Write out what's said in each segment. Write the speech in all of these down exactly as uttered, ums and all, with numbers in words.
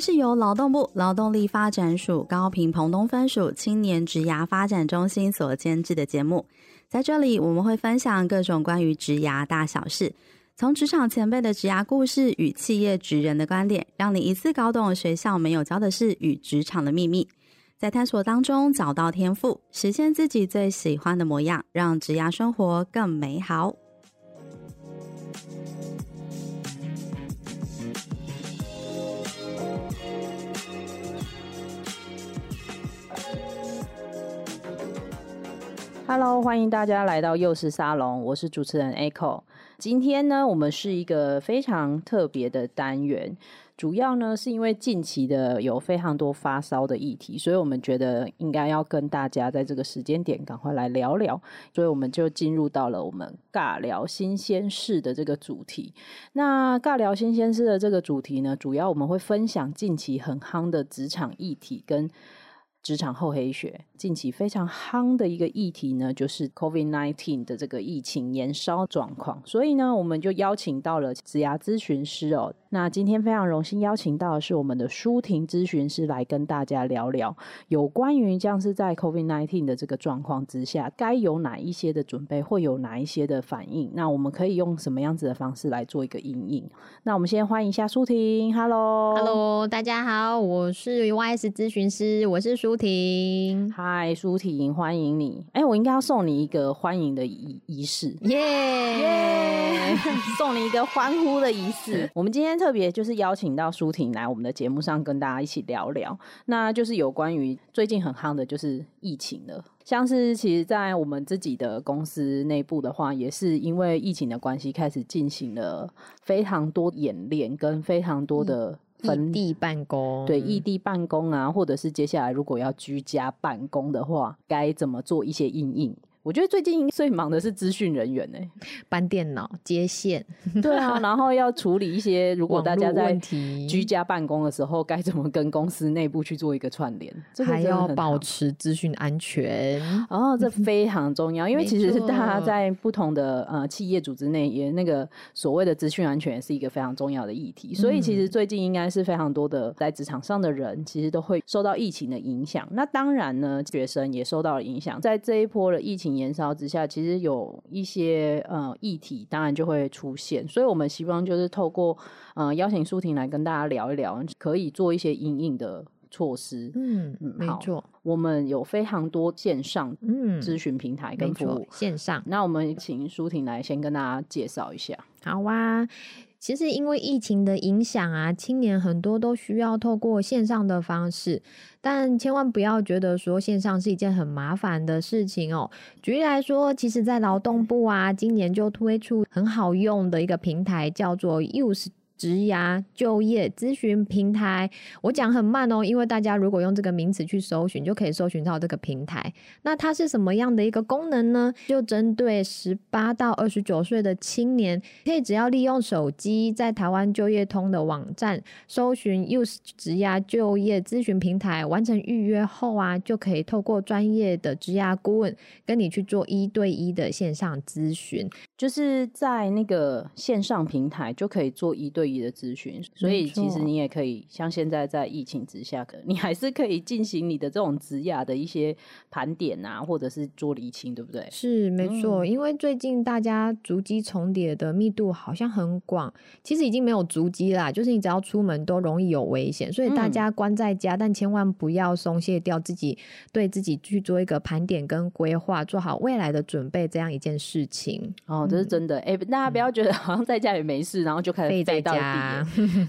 分是由劳动部劳动力发展署高屏澎东分署青年职涯发展中心所监制的节目。在这里，我们会分享各种关于职涯大小事，从职场前辈的职涯故事与企业职人的观点，让你一次搞懂学校没有教的事与职场的秘密，在探索当中找到天赋，实现自己最喜欢的模样，让职涯生活更美好。Hello， 欢迎大家来到幼师沙龙，我是主持人 Echo。今天呢，我们是一个非常特别的单元，主要呢是因为近期的有非常多发烧的议题，所以我们觉得应该要跟大家在这个时间点赶快来聊聊，所以我们就进入到了我们尬聊新鲜事的这个主题。那尬聊新鲜事的这个主题呢，主要我们会分享近期很夯的职场议题跟职场厚黑学。近期非常夯的一个议题呢，就是 COVID 十九 的这个疫情延烧状况，所以呢我们就邀请到了职涯咨询师哦。那今天非常荣幸邀请到的是我们的舒婷咨询师来跟大家聊聊有关于像是在 COVID 十九 的这个状况之下该有哪一些的准备，会有哪一些的反应，那我们可以用什么样子的方式来做一个因应。那我们先欢迎一下舒婷。 Hello Hello 大家好，我是 Y S 咨询师，我是舒婷舒婷。嗨，舒婷，欢迎你。哎、欸，我应该要送你一个欢迎的仪式，耶耶！ Yeah! Yeah! 送你一个欢呼的仪式。我们今天特别就是邀请到舒婷来我们的节目上跟大家一起聊聊，那就是有关于最近很夯的就是疫情了。像是其实在我们自己的公司内部的话，也是因为疫情的关系开始进行了非常多演练跟非常多的、嗯异地办公，对，异地办公啊，或者是接下来如果要居家办公的话该怎么做一些因应。我觉得最近最忙的是资讯人员、欸、搬电脑接线，对啊，然后要处理一些如果大家在居家办公的时候该怎么跟公司内部去做一个串联、這個、还要保持资讯安全哦，这非常重要。因为其实大家在不同的、呃、企业组织内也那个所谓的资讯安全也是一个非常重要的议题，所以其实最近应该是非常多的在职场上的人其实都会受到疫情的影响。那当然呢学生也受到了影响，在这一波的疫情延烧之下其实有一些、呃、议题当然就会出现，所以我们希望就是透过、呃、邀请舒婷来跟大家聊一聊可以做一些因应的措施。嗯，没错，我们有非常多线上咨询平台跟服务、嗯、线上，那我们请舒婷来先跟大家介绍一下。好啊，其实因为疫情的影响啊，青年很多都需要透过线上的方式，但千万不要觉得说线上是一件很麻烦的事情哦。举例来说，其实在劳动部啊，今年就推出很好用的一个平台，叫做 Youth 职涯就业咨询平台。我讲很慢哦，因为大家如果用这个名词去搜寻，就可以搜寻到这个平台。那它是什么样的一个功能呢？就针对十八到二十九岁的青年，可以只要利用手机在台湾就业通的网站搜寻 Youth 职涯就业咨询平台，完成预约后啊，就可以透过专业的职涯顾问跟你去做一对一的线上咨询，就是在那个线上平台就可以做一对一的咨询。所以其实你也可以像现在在疫情之下，你还是可以进行你的这种职涯的一些盘点啊，或者是做厘清，对不对？是，没错、嗯、因为最近大家足迹重叠的密度好像很广，其实已经没有足迹啦，就是你只要出门都容易有危险，所以大家关在家、嗯、但千万不要松懈掉自己对自己去做一个盘点跟规划，做好未来的准备，这样一件事情哦，这是真的、嗯欸、大家不要觉得好像在家里没事然后就开始废到底。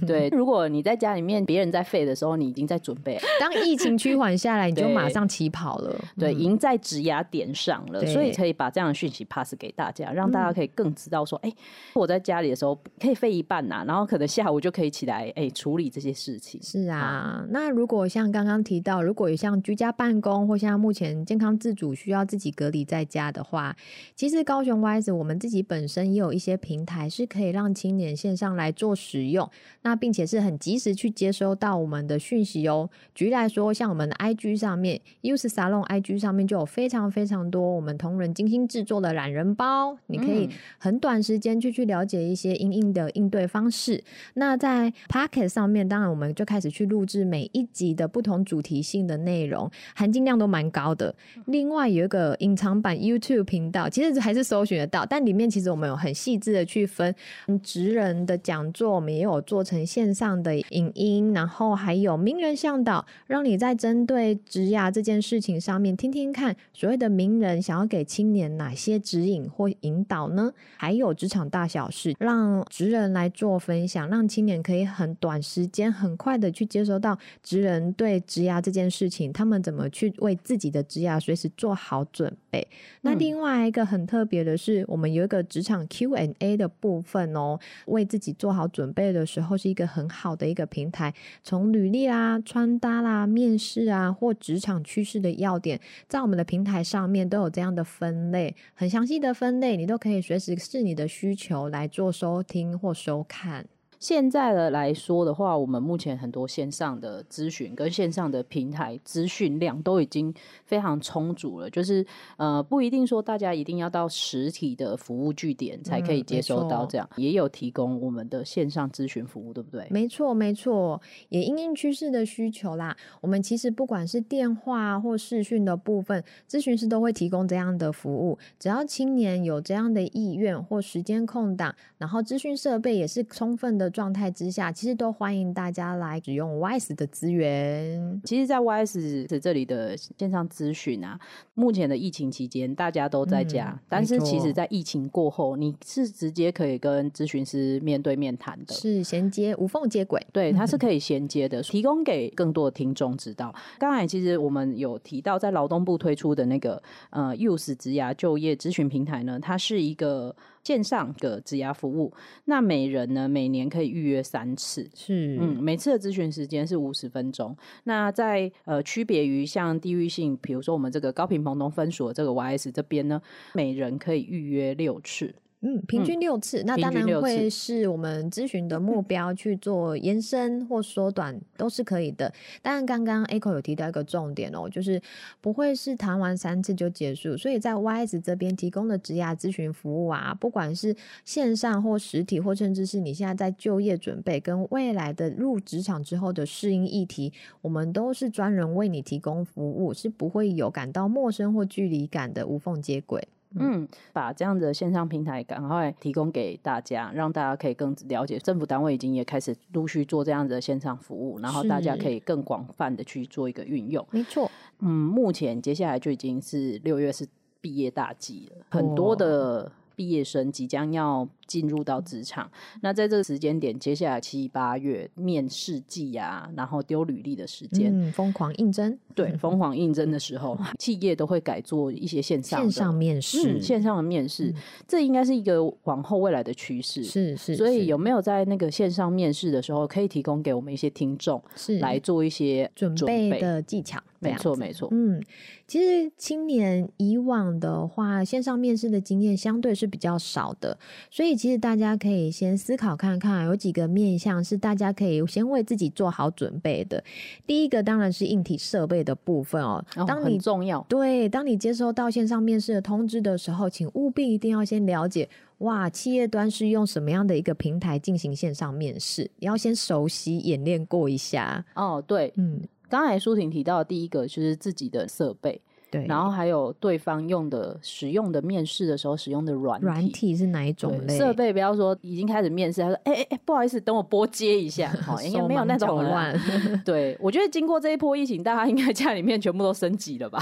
对，如果你在家里面别人在废的时候你已经在准备了，当疫情趋缓下来你就马上起跑了，对，赢、嗯、在职涯点上了，所以可以把这样的讯息 pass 给大家，让大家可以更知道说哎、嗯欸，我在家里的时候可以废一半啊，然后可能下午就可以起来哎、欸、处理这些事情。是啊、嗯、那如果像刚刚提到，如果有像居家办公或像目前健康自主需要自己隔离在家的话，其实高雄 Y S 我们自己己本身也有一些平台是可以让青年线上来做使用，那并且是很及时去接收到我们的讯息哦。举例来说，像我们的 I G 上面 Youth Salon I G 上面就有非常非常多我们同仁精心制作的懒人包，你可以很短时间去去了解一些因应的应对方式、嗯、那在 Podcast 上面当然我们就开始去录制每一集的不同主题性的内容，含金量都蛮高的。另外有一个隐藏版 YouTube 频道，其实还是搜寻得到，但里面其实我们有很细致的去分职人的讲座，我们也有做成线上的影音，然后还有名人向导，让你在针对职涯这件事情上面听听看所谓的名人想要给青年哪些指引或引导呢，还有职场大小事让职人来做分享，让青年可以很短时间很快的去接收到职人对职涯这件事情他们怎么去为自己的职涯随时做好准备。那另外一个很特别的是、嗯、我们有一个职场 Q and A 的部分哦，为自己做好准备的时候是一个很好的一个平台，从履历啦、穿搭啦、面试啊或职场趋势的要点，在我们的平台上面都有这样的分类，很详细的分类，你都可以随时视你的需求来做收听或收看。现在的来说的话，我们目前很多线上的咨询跟线上的平台资讯量都已经非常充足了，就是呃，不一定说大家一定要到实体的服务据点才可以接收到这样、嗯、也有提供我们的线上咨询服务，对不对？没错没错，也因应趋势的需求啦，我们其实不管是电话或视讯的部分，咨询师都会提供这样的服务，只要青年有这样的意愿或时间空档，然后咨询设备也是充分的状态之下，其实都欢迎大家来使用 Y S 的资源。其实在 Y S 这里的线上咨询啊，目前的疫情期间大家都在家、嗯、但是其实在疫情过后你是直接可以跟咨询师面对面谈的，是衔接无缝接轨，对，它是可以衔接的、嗯、提供给更多的听众知道。刚才其实我们有提到在劳动部推出的那个呃 Youth 职涯就业咨询平台呢，它是一个线上的职涯服务，那每人呢每年可以预约三次，是、嗯、每次的咨询时间是五十分钟。那在呃区别于像地域性，比如说我们这个高屏、澎东分署的这个 Y S 这边呢，每人可以预约六次。嗯，平均六次、嗯、那当然会是我们咨询的目标去做延伸或缩短都是可以的。当然刚刚 Echo 有提到一个重点哦，就是不会是谈完三次就结束，所以在 Y S 这边提供的职涯咨询服务啊，不管是线上或实体，或甚至是你现在在就业准备跟未来的入职场之后的适应议题，我们都是专人为你提供服务，是不会有感到陌生或距离感的无缝接轨。嗯，把这样的线上平台赶快提供给大家，让大家可以更了解。政府单位已经也开始陆续做这样的线上服务，然后大家可以更广泛的去做一个运用。没错，嗯，目前接下来就已经是六月是毕业大季了，很多的毕业生即将要进入到职场，那在这个时间点，接下来七八月面试季啊，然后丢履历的时间、嗯、疯狂应征，对，疯狂应征的时候、嗯、企业都会改做一些线上的线上面试、嗯、线上的面试、嗯、这应该是一个往后未来的趋势，是是。所以有没有在那个线上面试的时候可以提供给我们一些听众来做一些准 备, 准备的技巧？没错没错。嗯，其实青年以往的话线上面试的经验相对是比较少的，所以其实大家可以先思考看看有几个面向是大家可以先为自己做好准备的。第一个当然是硬体设备的部分哦，当你、哦、很重要，对，当你接收到线上面试的通知的时候，请务必一定要先了解哇，企业端是用什么样的一个平台进行线上面试，要先熟悉演练过一下哦。对，嗯，刚才舒婷提到的第一个就是自己的设备，对，然后还有对方用的使用的面试的时候使用的软体，软体是哪一种类？设备不要说已经开始面试，他说哎哎哎，不好意思，等我拨接一下，哦，应该没有那种乱。对，我觉得经过这一波疫情，大家应该家里面全部都升级了吧？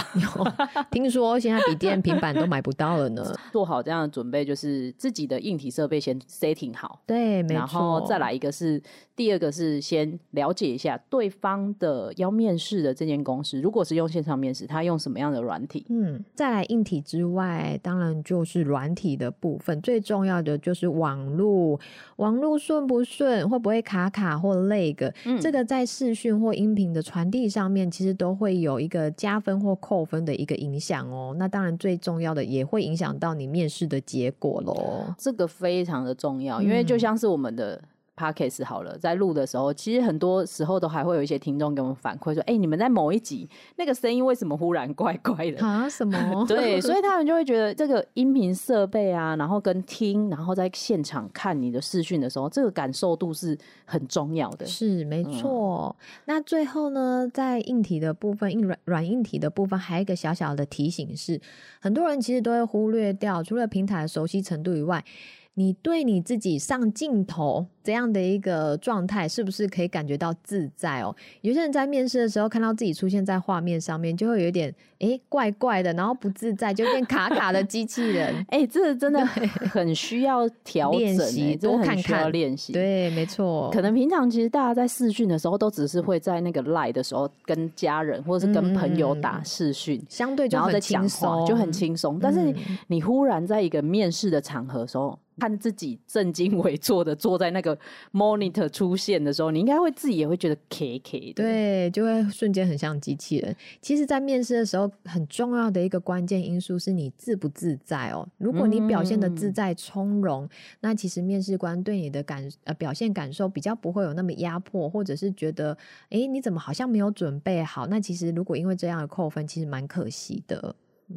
听说现在笔电、平板都买不到了呢。做好这样的准备，就是自己的硬体设备先 setting 好，对，没错。然后再来一个是，第二个是先了解一下对方的要面试的这间公司，如果是用线上面试，他用什么样的的软体。嗯，再来硬体之外，当然就是软体的部分，最重要的就是网路，网路顺不顺，会不会卡卡或累个、嗯、这个在视讯或音频的传递上面其实都会有一个加分或扣分的一个影响哦。那当然最重要的也会影响到你面试的结果咯，这个非常的重要，因为就像是我们的、嗯Podcast 好了，在录的时候其实很多时候都还会有一些听众给我们反馈说，哎、欸，你们在某一集那个声音为什么忽然怪怪的啊？什么对，所以他们就会觉得这个音频设备啊，然后跟听，然后在现场看你的视讯的时候，这个感受度是很重要的。是没错、嗯、那最后呢，在硬体的部分，软硬体的部分还有一个小小的提醒是，很多人其实都会忽略掉，除了平台的熟悉程度以外，你对你自己上镜头这样的一个状态是不是可以感觉到自在哦？有些人在面试的时候看到自己出现在画面上面，就会有一点哎怪怪的，然后不自在，就变卡卡的机器人。哎、欸，这真的很需要调整、欸、练习，多看看练习。对，没错。可能平常其实大家在视讯的时候，都只是会在那个 LINE 的时候跟家人或者是跟朋友打视讯、嗯，相对就很轻松，就很轻松、嗯。但是你忽然在一个面试的场合的时候，看自己正襟危坐的坐在那个 monitor 出现的时候，你应该会自己也会觉得 K K 的，对，就会瞬间很像机器人。其实在面试的时候很重要的一个关键因素是你自不自在哦。如果你表现的自在从容、嗯、那其实面试官对你的感、呃、表现感受比较不会有那么压迫，或者是觉得哎你怎么好像没有准备好，那其实如果因为这样的扣分其实蛮可惜的。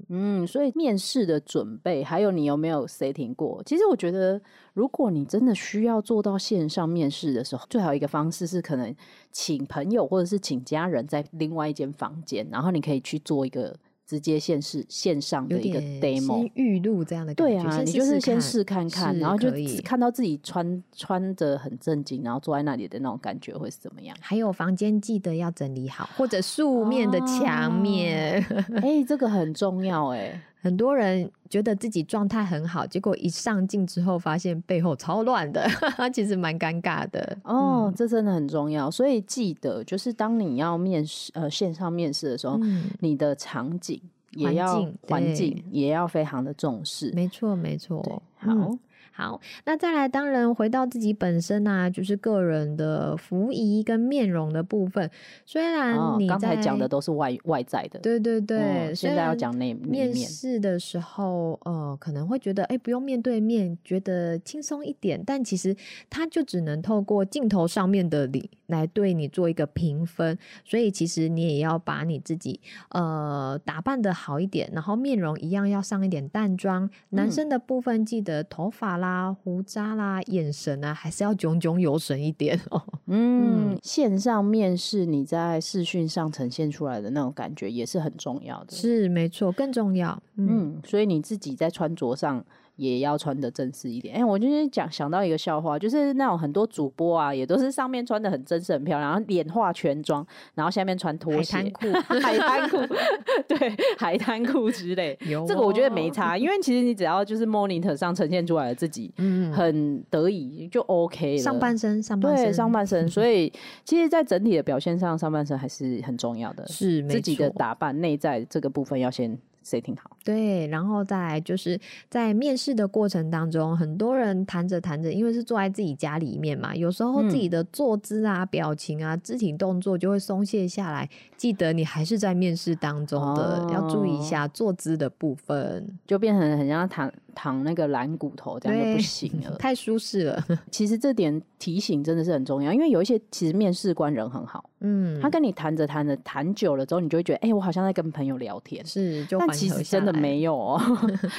嗯，所以面试的准备还有你有没有 setting 过，其实我觉得如果你真的需要做到线上面试的时候，最好一个方式是可能请朋友或者是请家人在另外一间房间，然后你可以去做一个直接线试线上的一个 demo， 先预录这样的感觉。对啊，你就是先试看看，然后就看到自己穿穿着很正经，然后坐在那里的那种感觉会是怎么样。还有房间记得要整理好，或者素面的墙面，哎、哦欸，这个很重要哎、欸。很多人觉得自己状态很好，结果一上镜之后发现背后超乱的，其实蛮尴尬的哦、嗯、这真的很重要。所以记得就是当你要面试、呃、线上面试的时候、嗯、你的场景也要环境, 环境也要非常的重视。没错没错，好、嗯好，那再来当然回到自己本身啊，就是个人的服仪跟面容的部分。虽然你在、哦、刚才讲的都是 外, 外在的，对对对、嗯、现在要讲内面。面试的时候呃，可能会觉得哎，不用面对面觉得轻松一点，但其实它就只能透过镜头上面的你来对你做一个评分。所以其实你也要把你自己呃打扮的好一点，然后面容一样要上一点淡妆、嗯、男生的部分记得头发啦、胡渣啦、眼神啊，还是要炯炯有神一点哦。嗯，线上面试你在视讯上呈现出来的那种感觉也是很重要的。是没错，更重要。 嗯, 嗯，所以你自己在穿着上也要穿的正式一点。哎、欸，我就是讲想到一个笑话，就是那种很多主播啊，也都是上面穿的很正式、很漂亮，然后脸化全妆，然后下面穿拖鞋、海滩裤、海滩裤，对，海滩裤之类。有、哦、这个我觉得没差，因为其实你只要就是 monitor 上呈现出来的自己，嗯，很得意就 OK 了。上半身，上半身，对，上半身。所以其实，在整体的表现上，上半身还是很重要的。是，自己的打扮、内在这个部分要先。谁挺好，对，然后再来就是在面试的过程当中，很多人谈着谈着，因为是坐在自己家里面嘛，有时候自己的坐姿啊、嗯、表情啊、肢体动作就会松懈下来。记得你还是在面试当中的、哦、要注意一下坐姿的部分，就变成很像躺躺那个懒骨头，这样就不行了，太舒适了。其实这点提醒真的是很重要，因为有一些其实面试官人很好，嗯，他跟你谈着谈着谈久了之后，你就会觉得哎、欸，我好像在跟朋友聊天，是就。其实真的没有哦，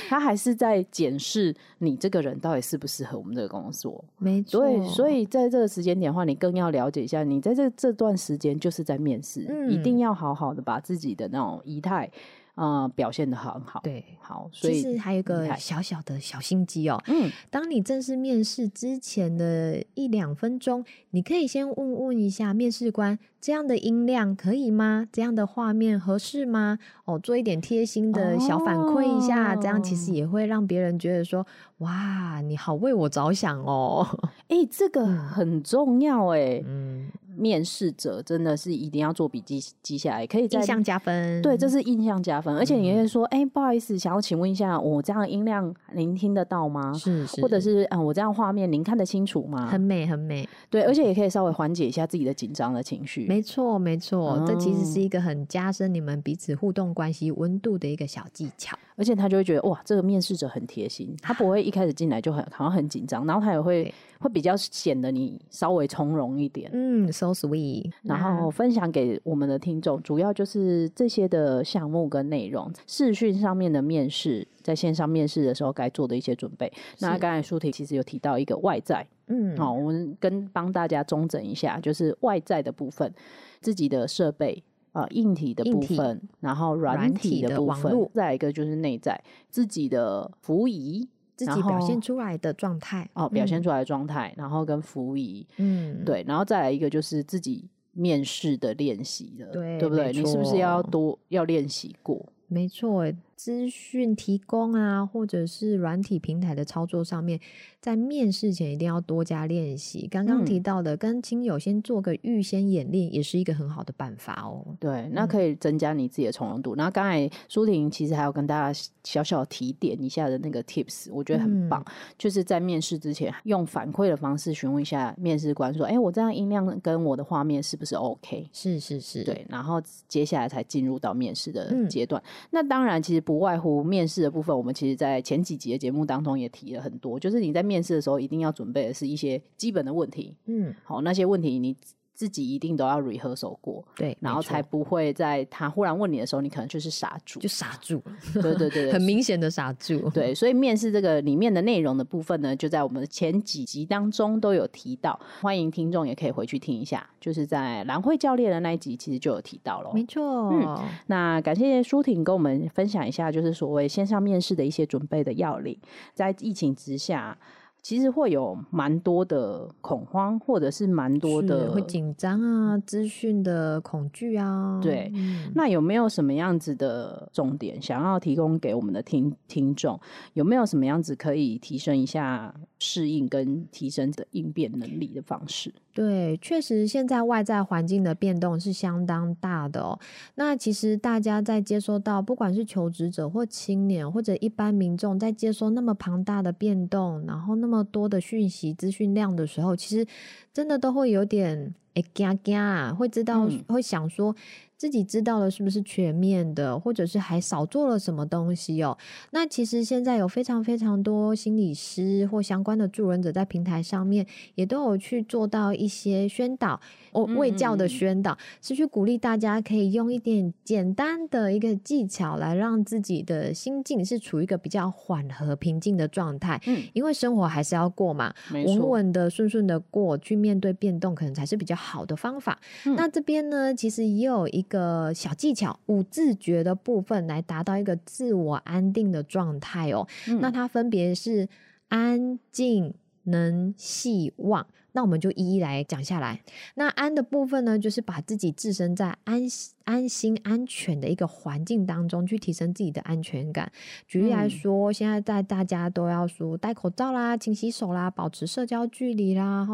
他还是在检视你这个人到底适不适合我们这个工作。没错，对，所以在这个时间点的话，你更要了解一下，你在这这段时间就是在面试、嗯，一定要好好的把自己的那种仪态。呃，表现得很好，对，好，所以其实还有一个小小的小心机哦。嗯，当你正式面试之前的一两分钟，你可以先问问一下面试官，这样的音量可以吗？这样的画面合适吗？哦，做一点贴心的小反馈一下、哦，这样其实也会让别人觉得说，哇，你好为我着想哦。哎、欸，这个很重要哎、欸。嗯。面试者真的是一定要做笔记记下来，可以在印象加分。对，这是印象加分。而且你会说哎、嗯欸，不好意思，想要请问一下，我这样音量您听得到吗？是是，或者是、嗯、我这样画面您看得清楚吗？很美很美。对，而且也可以稍微缓解一下自己的紧张的情绪。没错没错、嗯、这其实是一个很加深你们彼此互动关系温度的一个小技巧。而且他就会觉得哇，这个面试者很贴心，他不会一开始进来就很好像很紧张，然后他也会会比较显得你稍微从容一点。嗯 ，so sweet。然后分享给我们的听众，主要就是这些的项目跟内容，视讯上面的面试，在线上面试的时候该做的一些准备。那刚才舒婷其实有提到一个外在，嗯，好，我们跟帮大家中整一下，就是外在的部分，自己的设备。呃、硬体的部分，然后软体的部分，再来一个就是内在自己的服仪，自己表现出来的状态、哦、表现出来的状态、嗯、然后跟服仪、嗯、对，然后再来一个就是自己面试的练习了， 对， 对不对？你是不是要多要练习过？没错，资讯提供啊，或者是软体平台的操作上面，在面试前一定要多加练习。刚刚提到的、嗯、跟亲友先做个预先演练也是一个很好的办法哦。对，那可以增加你自己的从容度、嗯、那刚才舒婷其实还有跟大家小小提点一下的那个 tips， 我觉得很棒、嗯、就是在面试之前用反馈的方式询问一下面试官说，哎，我这样音量跟我的画面是不是 OK？ 是是是，对，然后接下来才进入到面试的阶段、嗯、那当然其实不外乎面试的部分，我们其实在前几集的节目当中也提了很多，就是你在面试的时候一定要准备的是一些基本的问题，嗯，好，那些问题你自己一定都要 rehearsal 过，对，然后才不会在他忽然问你的时候你可能就是傻住，就傻住对对对，很明显的傻住。对，所以面试这个里面的内容的部分呢，就在我们前几集当中都有提到，欢迎听众也可以回去听一下，就是在蓝慧教练的那一集其实就有提到了。没错、嗯、那感谢舒婷跟我们分享一下就是所谓线上面试的一些准备的要领。在疫情之下其实会有蛮多的恐慌，或者是蛮多的会紧张啊，资讯的恐惧啊。对、嗯、那有没有什么样子的重点想要提供给我们的 听, 听众有没有什么样子可以提升一下适应跟提升的应变能力的方式？对，确实现在外在环境的变动是相当大的哦。那其实大家在接收到不管是求职者或青年或者一般民众在接收那么庞大的变动，然后那么多的讯息资讯量的时候，其实真的都会有点会怕怕，会知道、嗯、会想说自己知道了是不是全面的，或者是还少做了什么东西哦。那其实现在有非常非常多心理师或相关的助人者在平台上面也都有去做到一些宣导、哦、卫教的宣导、嗯、是去鼓励大家可以用一点简单的一个技巧来让自己的心境是处于一个比较缓和平静的状态、嗯、因为生活还是要过嘛，稳稳的顺顺的过去面对变动可能才是比较好的方法、嗯、那这边呢其实也有一个个小技巧，五自觉的部分来达到一个自我安定的状态哦、嗯、那它分别是安静、能、希望，那我们就一一来讲下来。那安的部分呢，就是把自己置身在安安心安全的一个环境当中，去提升自己的安全感。举例来说、嗯、现在在大家都要说戴口罩啦，勤洗手啦，保持社交距离啦，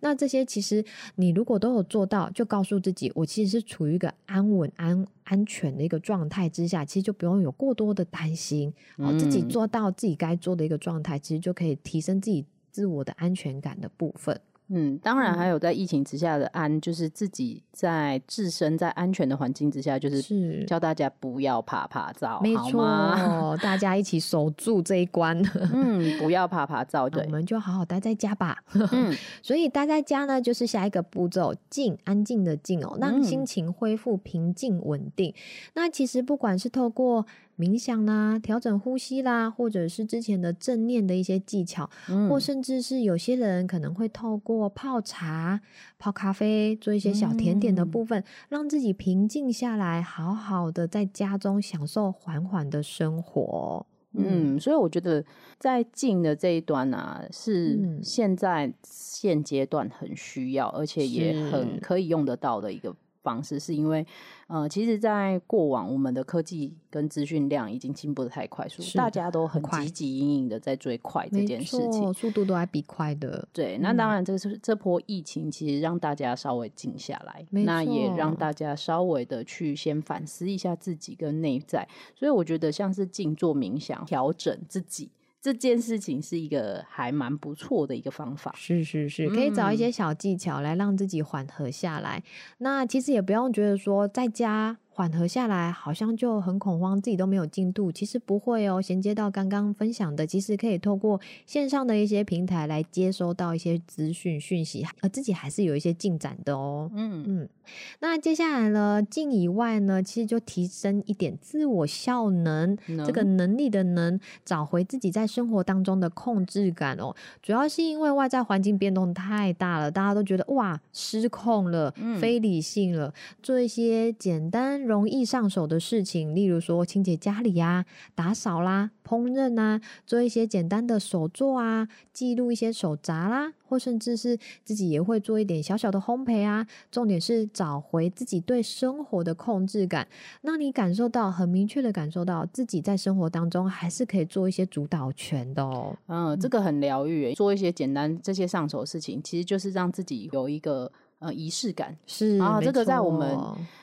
那这些其实你如果都有做到，就告诉自己我其实是处于一个安稳安安全的一个状态之下，其实就不用有过多的担心、嗯哦、自己做到自己该做的一个状态，其实就可以提升自己自我的安全感的部分。嗯，当然还有在疫情之下的安、嗯、就是自己在置身在安全的环境之下，就是叫大家不要怕怕照，没错、哦、大家一起守住这一关嗯，不要怕怕照，对、啊、我们就好好待在家吧嗯，所以待在家呢就是下一个步骤，静，安静的静哦，让心情恢复平静稳定、嗯、那其实不管是透过冥想啦，调整呼吸啦，或者是之前的正念的一些技巧、嗯、或甚至是有些人可能会透过泡茶、泡咖啡，做一些小甜点的部分、嗯、让自己平静下来，好好的在家中享受缓缓的生活。嗯，所以我觉得在静的这一端啊，是现在现阶段很需要，而且也很可以用得到的一个方式，是因为呃，其实在过往我们的科技跟资讯量已经进步的太快速，大家都很积极应应的在追快这件事情，速度都还比快的。对，那当然这是、嗯、这波疫情其实让大家稍微静下来，那也让大家稍微的去先反思一下自己跟内在，所以我觉得像是静坐冥想调整自己这件事情是一个还蛮不错的一个方法，是是是，可以找一些小技巧来让自己缓和下来、嗯、那其实也不用觉得说在家缓和下来好像就很恐慌，自己都没有进度，其实不会哦。衔接到刚刚分享的，其实可以透过线上的一些平台来接收到一些资讯讯息，而自己还是有一些进展的哦。嗯嗯，那接下来呢，静以外呢，其实就提升一点自我效能，能这个能力的能，找回自己在生活当中的控制感哦。主要是因为外在环境变动太大了，大家都觉得哇失控了、嗯、非理性了，做一些简单容易上手的事情，例如说清洁家里啊，打扫啦，烹饪啊，做一些简单的手作啊，记录一些手札啦，或甚至是自己也会做一点小小的烘焙啊，重点是找回自己对生活的控制感，让你感受到很明确的感受到自己在生活当中还是可以做一些主导权的哦。嗯，这个很疗愈耶，做一些简单这些上手的事情，其实就是让自己有一个呃，仪式感是啊，这个在我们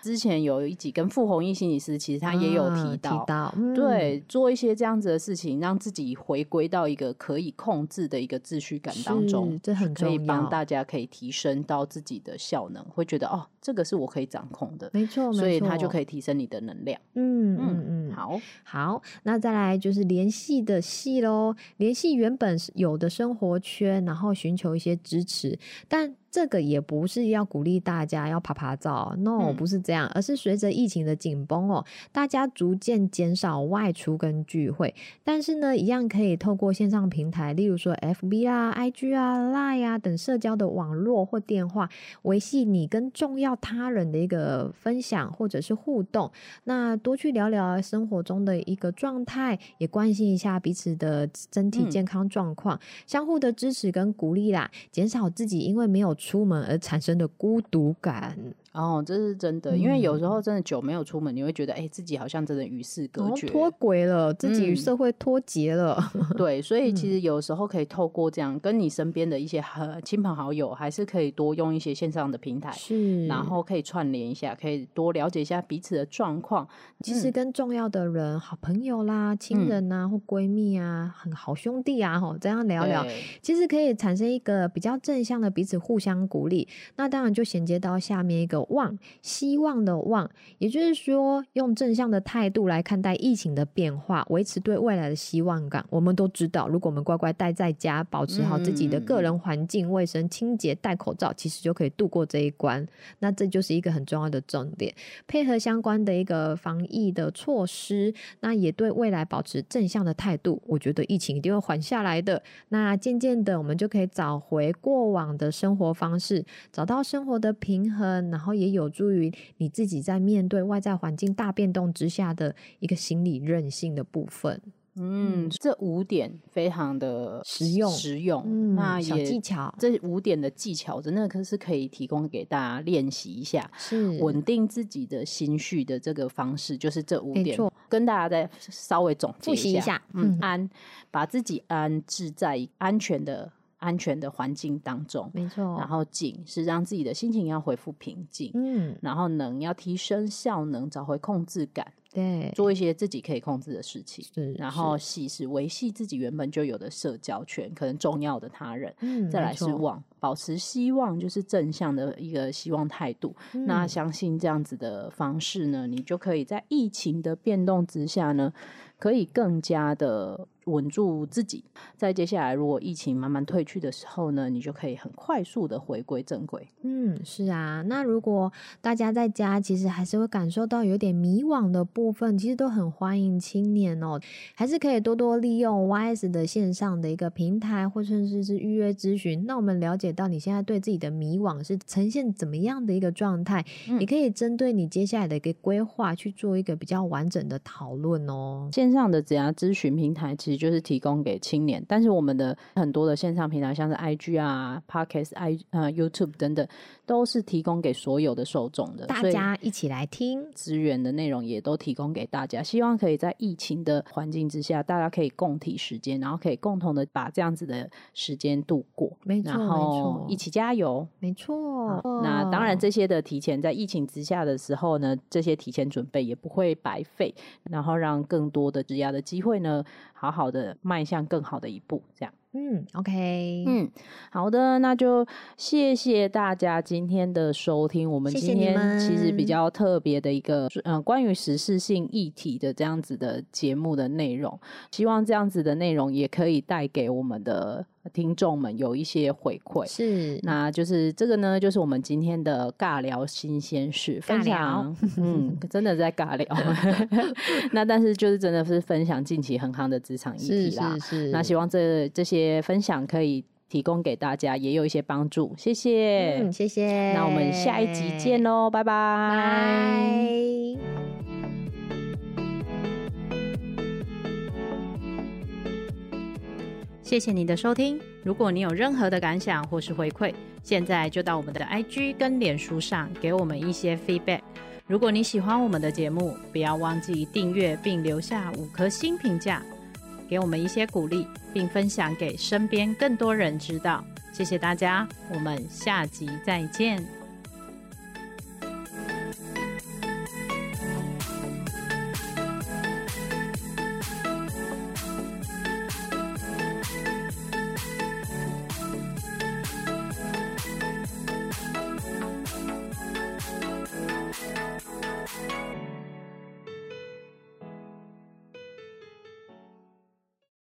之前有一集跟傅弘毅心理师，其实他也有提到，啊、提到、嗯、对，做一些这样子的事情，让自己回归到一个可以控制的一个秩序感当中，这很重要，可以帮大家可以提升到自己的效能，会觉得哦，这个是我可以掌控的，没错，所以它就可以提升你的能量。嗯嗯嗯，好好，那再来就是联系的系咯，联系原本有的生活圈，然后寻求一些支持，但这个也不是要鼓励大家要拍拍照 no、嗯、不是这样，而是随着疫情的紧绷哦，大家逐渐减少外出跟聚会，但是呢一样可以透过线上平台，例如说 F B 啊 I G 啊 Line 啊等社交的网络或电话，维系你跟重要他人的一个分享或者是互动，那多去聊聊生活中的一个状态，也关心一下彼此的身体健康状况、嗯、相互的支持跟鼓励啦，减少自己因为没有出门而产生的孤独感哦，这是真的，因为有时候真的久没有出门，你会觉得哎、欸，自己好像真的与世隔绝、哦、脱轨了，自己与社会脱节了、嗯、对，所以其实有时候可以透过这样跟你身边的一些亲朋好友，还是可以多用一些线上的平台，是，然后可以串联一下，可以多了解一下彼此的状况，其实跟重要的人、嗯、好朋友啦，亲人啊、嗯、或闺蜜啊，很好兄弟啊，这样聊聊其实可以产生一个比较正向的彼此互相鼓励，那当然就衔接到下面一个望，希望的望，也就是说用正向的态度来看待疫情的变化，维持对未来的希望感。我们都知道，如果我们乖乖待在家，保持好自己的个人环境卫生、清洁、戴口罩，其实就可以度过这一关，那这就是一个很重要的重点，配合相关的一个防疫的措施，那也对未来保持正向的态度，我觉得疫情一定会缓下来的，那渐渐的我们就可以找回过往的生活方式，找到生活的平衡，然后也有助于你自己在面对外在环境大变动之下的一个心理韧性的部分。嗯，这五点非常的实用实用、嗯、那也小技巧，这五点的技巧真的可是可以提供给大家练习一下，是稳定自己的心绪的这个方式，就是这五点跟大家再稍微总结一下，复习一下、嗯、安，把自己安置在安全的安全的环境当中，没错。然后静是让自己的心情要恢复平静，嗯，然后能要提升效能，找回控制感，对，做一些自己可以控制的事情，是。然后系是维系自己原本就有的社交圈，可能重要的他人，嗯，再来是望，保持希望，就是正向的一个希望态度、嗯、那相信这样子的方式呢，你就可以在疫情的变动之下呢，可以更加的稳住自己，在接下来如果疫情慢慢退去的时候呢，你就可以很快速的回归正轨。嗯，是啊，那如果大家在家其实还是会感受到有点迷惘的部分，其实都很欢迎青年哦，还是可以多多利用 Y S 的线上的一个平台，或甚至是预约咨询，那我们了解到你现在对自己的迷惘是呈现怎么样的一个状态，嗯、也可以针对你接下来的一个规划去做一个比较完整的讨论哦。线上的职涯咨询平台其实就是提供给青年，但是我们的很多的线上平台像是 I G 啊 Podcast、呃、YouTube 等等都是提供给所有的受众的，大家一起来听，资源的内容也都提供给大家，希望可以在疫情的环境之下大家可以共体时间，然后可以共同的把这样子的时间度过，没错，然后一起加油，没错、嗯、那当然这些的提前在疫情之下的时候呢，这些提前准备也不会白费，然后让更多的职涯的机会呢好好的迈向更好的一步，这样嗯 OK 嗯，好的，那就谢谢大家今天的收听，我们今天其实比较特别的一个嗯、呃，关于时事性议题的这样子的节目的内容，希望这样子的内容也可以带给我们的听众们有一些回馈，是，那就是这个呢就是我们今天的尬聊新鲜事分享，嗯，真的在尬聊那但是就是真的是分享近期很夯的职场议题啦，是是是，那希望这这些分享可以提供给大家也有一些帮助，谢谢、嗯、谢谢，那我们下一集见咯，拜拜。谢谢你的收听，如果你有任何的感想或是回馈，现在就到我们的 I G 跟脸书上给我们一些 feedback。 如果你喜欢我们的节目，不要忘记订阅并留下五颗星评价，给我们一些鼓励，并分享给身边更多人知道，谢谢大家，我们下集再见。